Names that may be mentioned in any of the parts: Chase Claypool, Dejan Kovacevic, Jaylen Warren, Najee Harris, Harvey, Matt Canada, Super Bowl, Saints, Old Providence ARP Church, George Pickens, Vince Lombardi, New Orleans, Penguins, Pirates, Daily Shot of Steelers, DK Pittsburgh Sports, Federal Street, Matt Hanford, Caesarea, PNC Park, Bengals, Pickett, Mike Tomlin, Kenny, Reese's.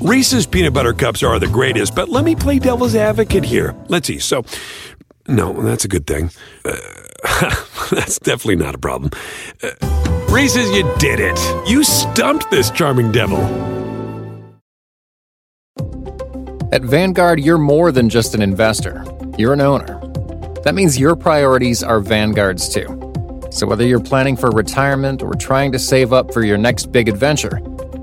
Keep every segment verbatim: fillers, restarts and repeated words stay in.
Reese's peanut butter cups are the greatest, but let me play devil's advocate here. Let's see. So, no, that's a good thing. Uh, that's definitely not a problem. Uh, Reese's, you did it. You stumped this charming devil. At Vanguard, you're more than just an investor. You're an owner. That means your priorities are Vanguard's too. So whether you're planning for retirement or trying to save up for your next big adventure,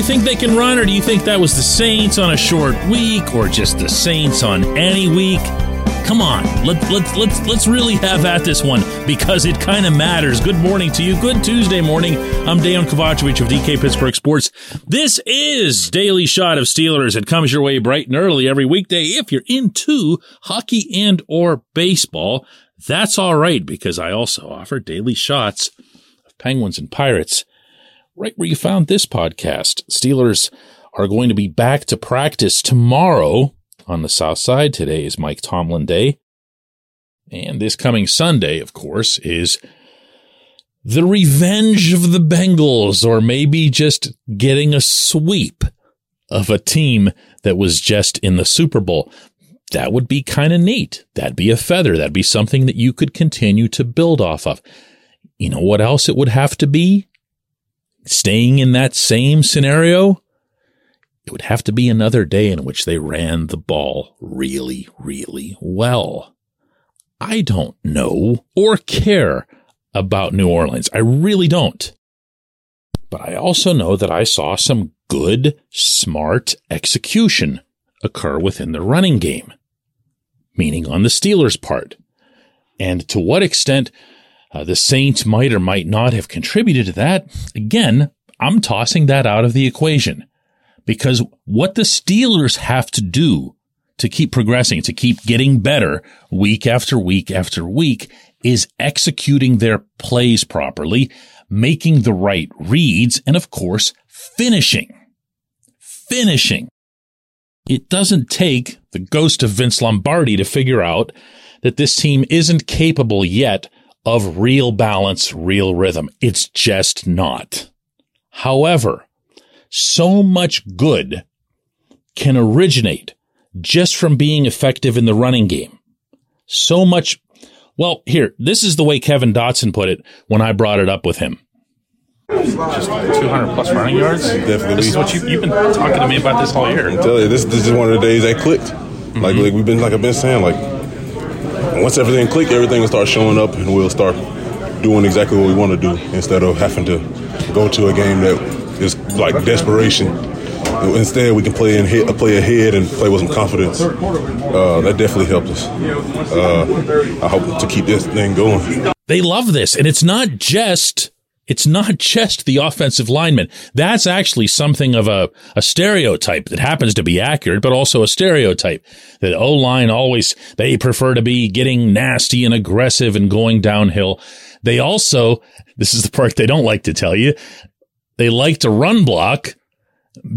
Think they can run, or do you think that was the Saints on a short week, or just the Saints on any week? Come on, let's let's let's let's really have at this one, because it kind of matters. Good morning to you. Good Tuesday morning. I'm Dejan Kovacevic of D K Pittsburgh Sports. This is Daily Shot of Steelers. It comes your way bright and early every weekday if you're into hockey and or baseball. That's all right, because I also offer daily shots of Penguins and Pirates. Right where you found this podcast. Steelers are going to be back to practice tomorrow on the South Side. Today is Mike Tomlin Day. And this coming Sunday, of course, is the revenge of the Bengals, or maybe just getting a sweep of a team that was just in the Super Bowl. That would be kind of neat. That'd be a feather. That'd be something that you could continue to build off of. You know what else it would have to be? Staying in that same scenario, it would have to be another day in which they ran the ball really, really well. I don't know or care about New Orleans. I really don't. But I also know that I saw some good, smart execution occur within the running game, meaning on the Steelers' part. And to what extent Uh, the Saints might or might not have contributed to that. Again, I'm tossing that out of the equation, because what the Steelers have to do to keep progressing, to keep getting better week after week after week, is executing their plays properly, making the right reads, and of course, finishing. Finishing. It doesn't take the ghost of Vince Lombardi to figure out that this team isn't capable yet of real balance, real rhythm. It's just not. However, so much good can originate just from being effective in the running game. So much. Well, here, this is the way Kevin Dotson put it when I brought it up with him. Just two hundred plus running yards? Definitely. This is what you, you've been talking to me about this whole year. I tell you, this, this is one of the days that clicked. Mm-hmm. Like, like we've been, like I've been saying, like, once everything clicks, everything will start showing up, and we'll start doing exactly what we want to do instead of having to go to a game that is like desperation. Instead, we can play and hit, play ahead and play with some confidence. Uh, that definitely helped us. Uh, I hope to keep this thing going. They love this, and it's not just it's not just the offensive linemen. That's actually something of a, a stereotype that happens to be accurate, but also a stereotype that O-line always, they prefer to be getting nasty and aggressive and going downhill. They also, this is the part they don't like to tell you, they like to run block,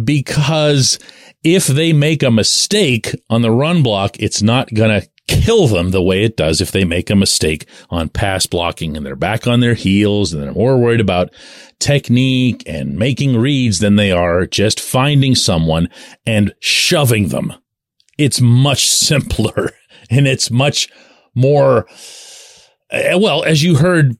because if they make a mistake on the run block, it's not going to kill them the way it does if they make a mistake on pass blocking, and they're back on their heels, and they're more worried about technique and making reads than they are just finding someone and shoving them. It's much simpler, and it's much more, well, as you heard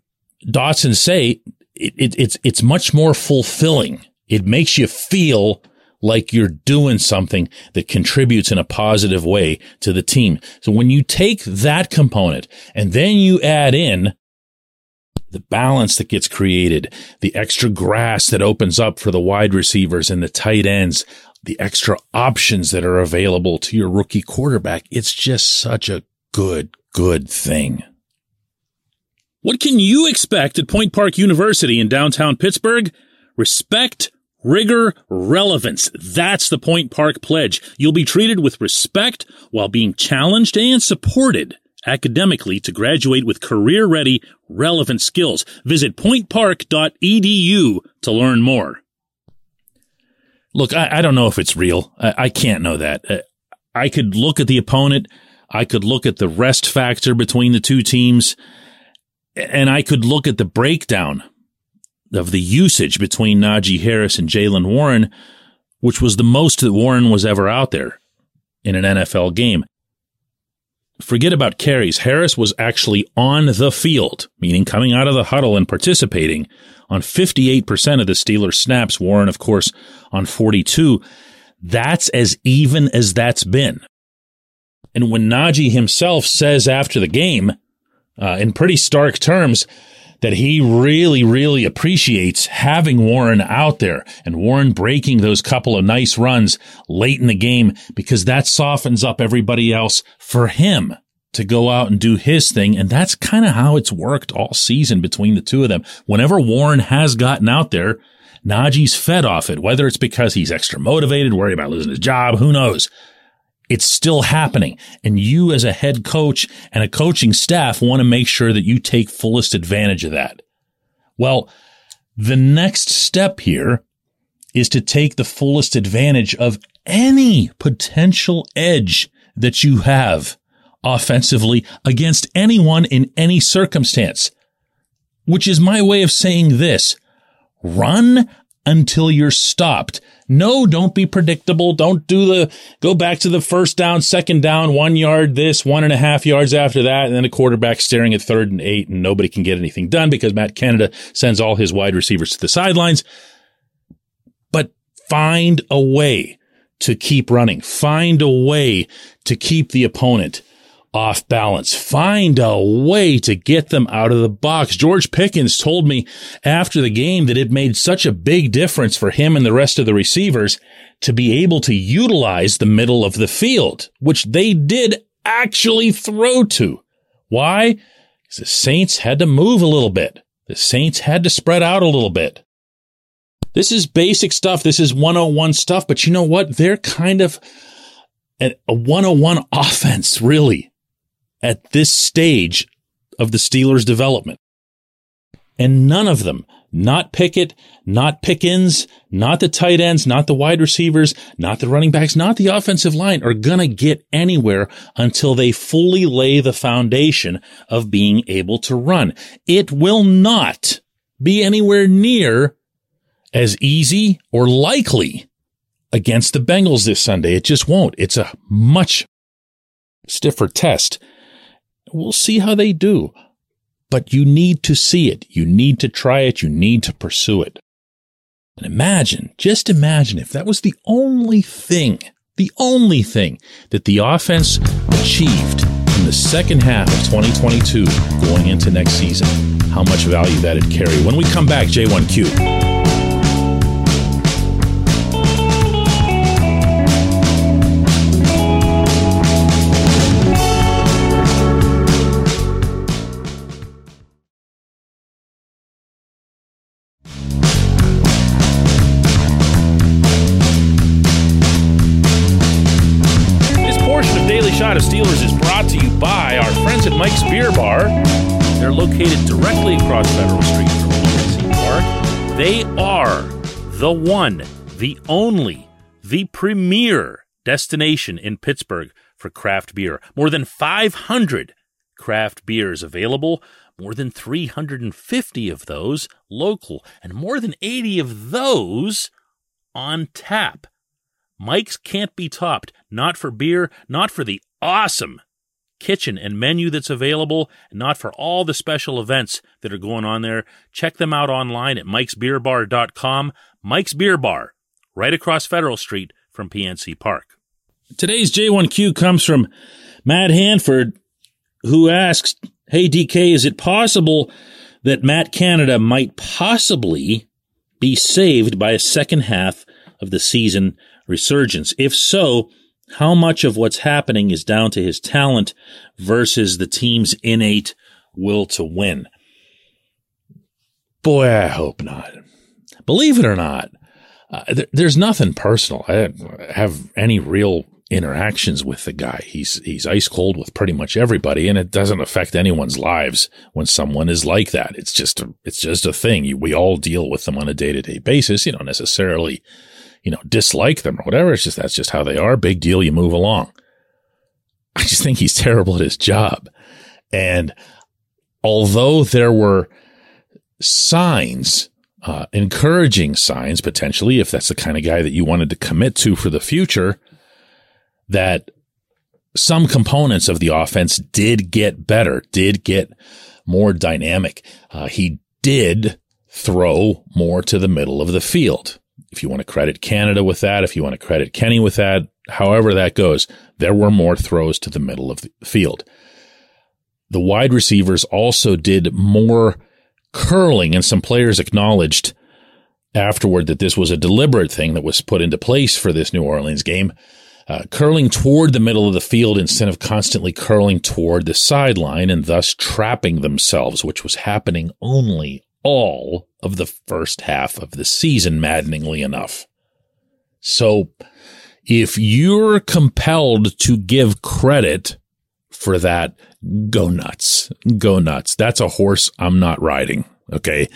Dotson say, it, it, it's it's much more fulfilling. It makes you feel like you're doing something that contributes in a positive way to the team. So when you take that component and then you add in the balance that gets created, the extra grass that opens up for the wide receivers and the tight ends, the extra options that are available to your rookie quarterback, it's just such a good, good thing. What can you expect at Point Park University in downtown Pittsburgh? Respect, rigor, relevance. That's the Point Park pledge. You'll be treated with respect while being challenged and supported academically to graduate with career-ready, relevant skills. Visit point park dot e d u to learn more. Look, I, I don't know if it's real. I, I can't know that. Uh, I could look at the opponent. I could look at the rest factor between the two teams. And I could look at the breakdown of the usage between Najee Harris and Jaylen Warren, which was the most that Warren was ever out there in an N F L game. Forget about carries. Harris was actually on the field, meaning coming out of the huddle and participating on fifty-eight percent of the Steelers' snaps. Warren, of course, on forty-two. That's as even as that's been. And when Najee himself says after the game, uh, in pretty stark terms, that he really, really appreciates having Warren out there and Warren breaking those couple of nice runs late in the game because that softens up everybody else for him to go out and do his thing. And that's kind of how it's worked all season between the two of them. Whenever Warren has gotten out there, Najee's fed off it, whether it's because he's extra motivated, worried about losing his job, who knows. It's still happening. And you as a head coach and a coaching staff want to make sure that you take fullest advantage of that. Well, the next step here is to take the fullest advantage of any potential edge that you have offensively against anyone in any circumstance, which is my way of saying this. Run until you're stopped. No, don't be predictable. Don't do the, go back to the first down, second down, one yard, this, one and a half yards after that, and then a quarterback staring at third and eight, and nobody can get anything done because Matt Canada sends all his wide receivers to the sidelines. But find a way to keep running. Find a way to keep the opponent off balance. Find a way to get them out of the box. George Pickens told me after the game that it made such a big difference for him and the rest of the receivers to be able to utilize the middle of the field, which they did actually throw to. Why? Because the Saints had to move a little bit. The Saints had to spread out a little bit. This is basic stuff. This is one oh one stuff. But you know what? They're kind of a one oh one offense, really, at this stage of the Steelers' development. And none of them, not Pickett, not Pickens, not the tight ends, not the wide receivers, not the running backs, not the offensive line, are going to get anywhere until they fully lay the foundation of being able to run. It will not be anywhere near as easy or likely against the Bengals this Sunday. It just won't. It's a much stiffer test. We'll see how they do, but you need to see it. You need to try it. You need to pursue it. And imagine, just imagine if that was the only thing, the only thing that the offense achieved in the second half of twenty twenty-two going into next season, how much value that would carry. When we come back, J one Q. Shot of Steelers is brought to you by our friends at Mike's Beer Bar. They're located directly across Federal Street from P N C Park. They are the one, the only, the premier destination in Pittsburgh for craft beer. More than five hundred craft beers available, more than three hundred fifty of those local, and more than eighty of those on tap. Mike's can't be topped, not for beer, not for the awesome kitchen and menu that's available, and not for all the special events that are going on there. Check them out online at mikes beer bar dot com. Mike's Beer Bar, right across Federal Street from P N C Park. Today's J one Q comes from Matt Hanford, who asks, hey, D K, is it possible that Matt Canada might possibly be saved by a second half of the season resurgence? If so, how much of what's happening is down to his talent versus the team's innate will to win? Boy, I hope not. Believe it or not, Uh, there, there's nothing personal. I don't have any real interactions with the guy. He's he's ice cold with pretty much everybody, and it doesn't affect anyone's lives when someone is like that. It's just a, it's just a thing. You, we all deal with them on a day-to-day basis. You don't necessarily, you know, dislike them or whatever. It's just that's just how they are. Big deal. You move along. I just think he's terrible at his job. And although there were signs, uh, encouraging signs potentially, if that's the kind of guy that you wanted to commit to for the future, that some components of the offense did get better, did get more dynamic. Uh, he did throw more to the middle of the field. If you want to credit Canada with that, if you want to credit Kenny with that, however that goes, there were more throws to the middle of the field. The wide receivers also did more curling, and some players acknowledged afterward that this was a deliberate thing that was put into place for this New Orleans game. Uh, curling toward the middle of the field instead of constantly curling toward the sideline and thus trapping themselves, which was happening only all of the first half of the season, maddeningly enough. So if you're compelled to give credit for that, go nuts, go nuts. That's a horse I'm not riding. Okay.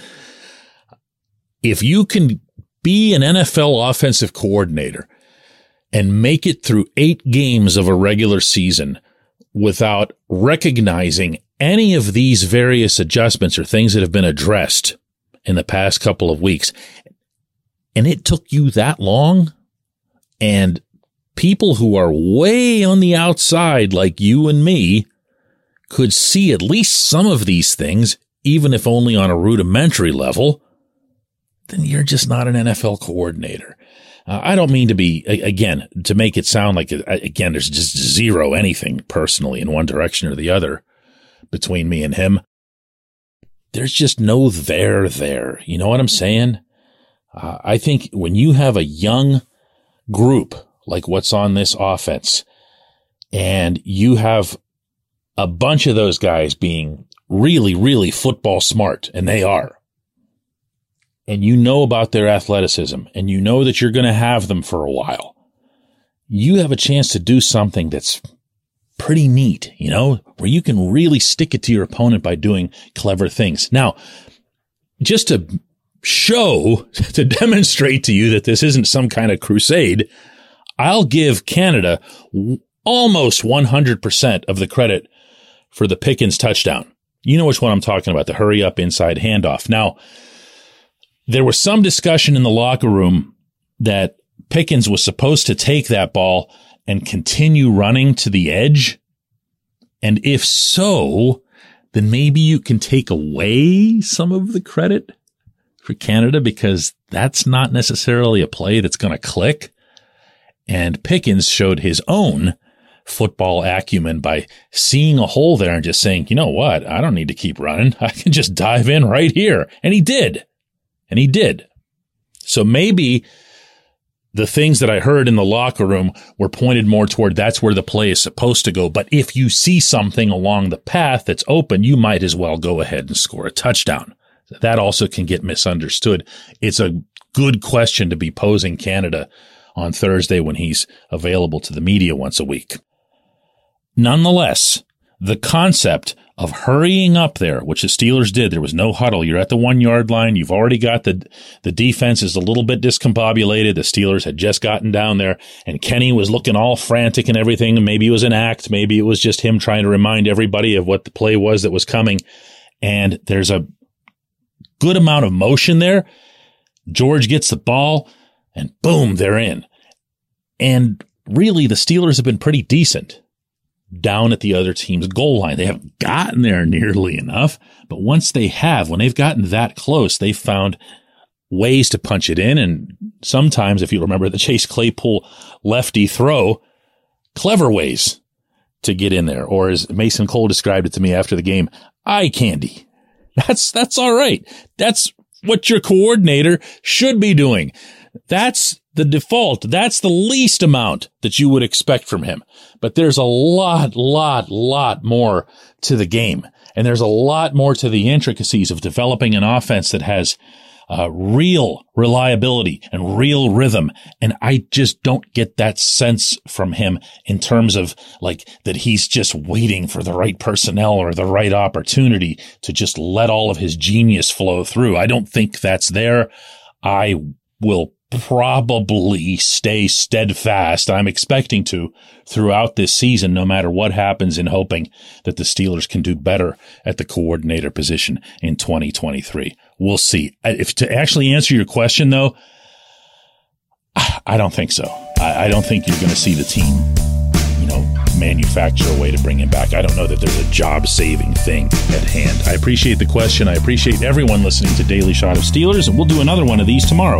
If you can be an N F L offensive coordinator and make it through eight games of a regular season without recognizing any of these various adjustments or things that have been addressed in the past couple of weeks, and it took you that long, and people who are way on the outside like you and me could see at least some of these things, even if only on a rudimentary level, then you're just not an N F L coordinator. Uh, I don't mean to be, again, to make it sound like, again, there's just zero anything personally in one direction or the other between me and him. There's just no there there. You know what I'm saying? Uh, I think when you have a young group like what's on this offense and you have a bunch of those guys being really, really football smart, and they are, and you know about their athleticism, and you know that you're going to have them for a while, you have a chance to do something that's pretty neat, you know, where you can really stick it to your opponent by doing clever things. Now, just to show, to demonstrate to you that this isn't some kind of crusade, I'll give Canada almost one hundred percent of the credit for the Pickens touchdown. You know which one I'm talking about, the hurry up inside handoff. Now, there was some discussion in the locker room that Pickens was supposed to take that ball and continue running to the edge. And if so, then maybe you can take away some of the credit for Canada, because that's not necessarily a play that's going to click. And Pickens showed his own football acumen by seeing a hole there and just saying, you know what? I don't need to keep running. I can just dive in right here. And he did. And he did. So maybe the things that I heard in the locker room were pointed more toward that's where the play is supposed to go. But if you see something along the path that's open, you might as well go ahead and score a touchdown. That also can get misunderstood. It's a good question to be posing Canada on Thursday when he's available to the media once a week. Nonetheless, the concept of hurrying up there, which the Steelers did. There was no huddle. You're at the one-yard line. You've already got the the defense is a little bit discombobulated. The Steelers had just gotten down there, and Kenny was looking all frantic and everything. Maybe it was an act. Maybe it was just him trying to remind everybody of what the play was that was coming. And there's a good amount of motion there. George gets the ball, and boom, they're in. And really, the Steelers have been pretty decent down at the other team's goal line. They haven't gotten there nearly enough, but once they have, when they've gotten that close, they've found ways to punch it in. And sometimes, if you remember the Chase Claypool lefty throw, clever ways to get in there. Or as Mason Cole described it to me after the game, eye candy. That's, that's all right. That's what your coordinator should be doing. That's the default. That's the least amount that you would expect from him. But there's a lot, lot, lot more to the game. And there's a lot more to the intricacies of developing an offense that has uh, real reliability and real rhythm. And I just don't get that sense from him in terms of like that he's just waiting for the right personnel or the right opportunity to just let all of his genius flow through. I don't think that's there. I will probably stay steadfast. I'm expecting to throughout this season, no matter what happens, in hoping that the Steelers can do better at the coordinator position in twenty twenty-three. We'll see. If to actually answer your question, though, I don't think so. I don't think you're going to see the team, you know, manufacture a way to bring him back. I don't know that there's a job-saving thing at hand. I appreciate the question. I appreciate everyone listening to Daily Shot of Steelers, and we'll do another one of these tomorrow.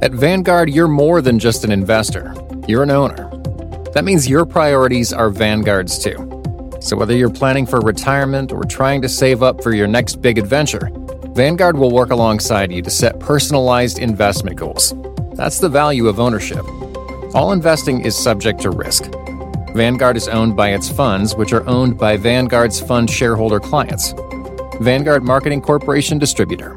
At Vanguard, you're more than just an investor. You're an owner. That means your priorities are Vanguard's too. So whether you're planning for retirement or trying to save up for your next big adventure, Vanguard will work alongside you to set personalized investment goals. That's the value of ownership. All investing is subject to risk. Vanguard is owned by its funds, which are owned by Vanguard's fund shareholder clients. Vanguard Marketing Corporation Distributor.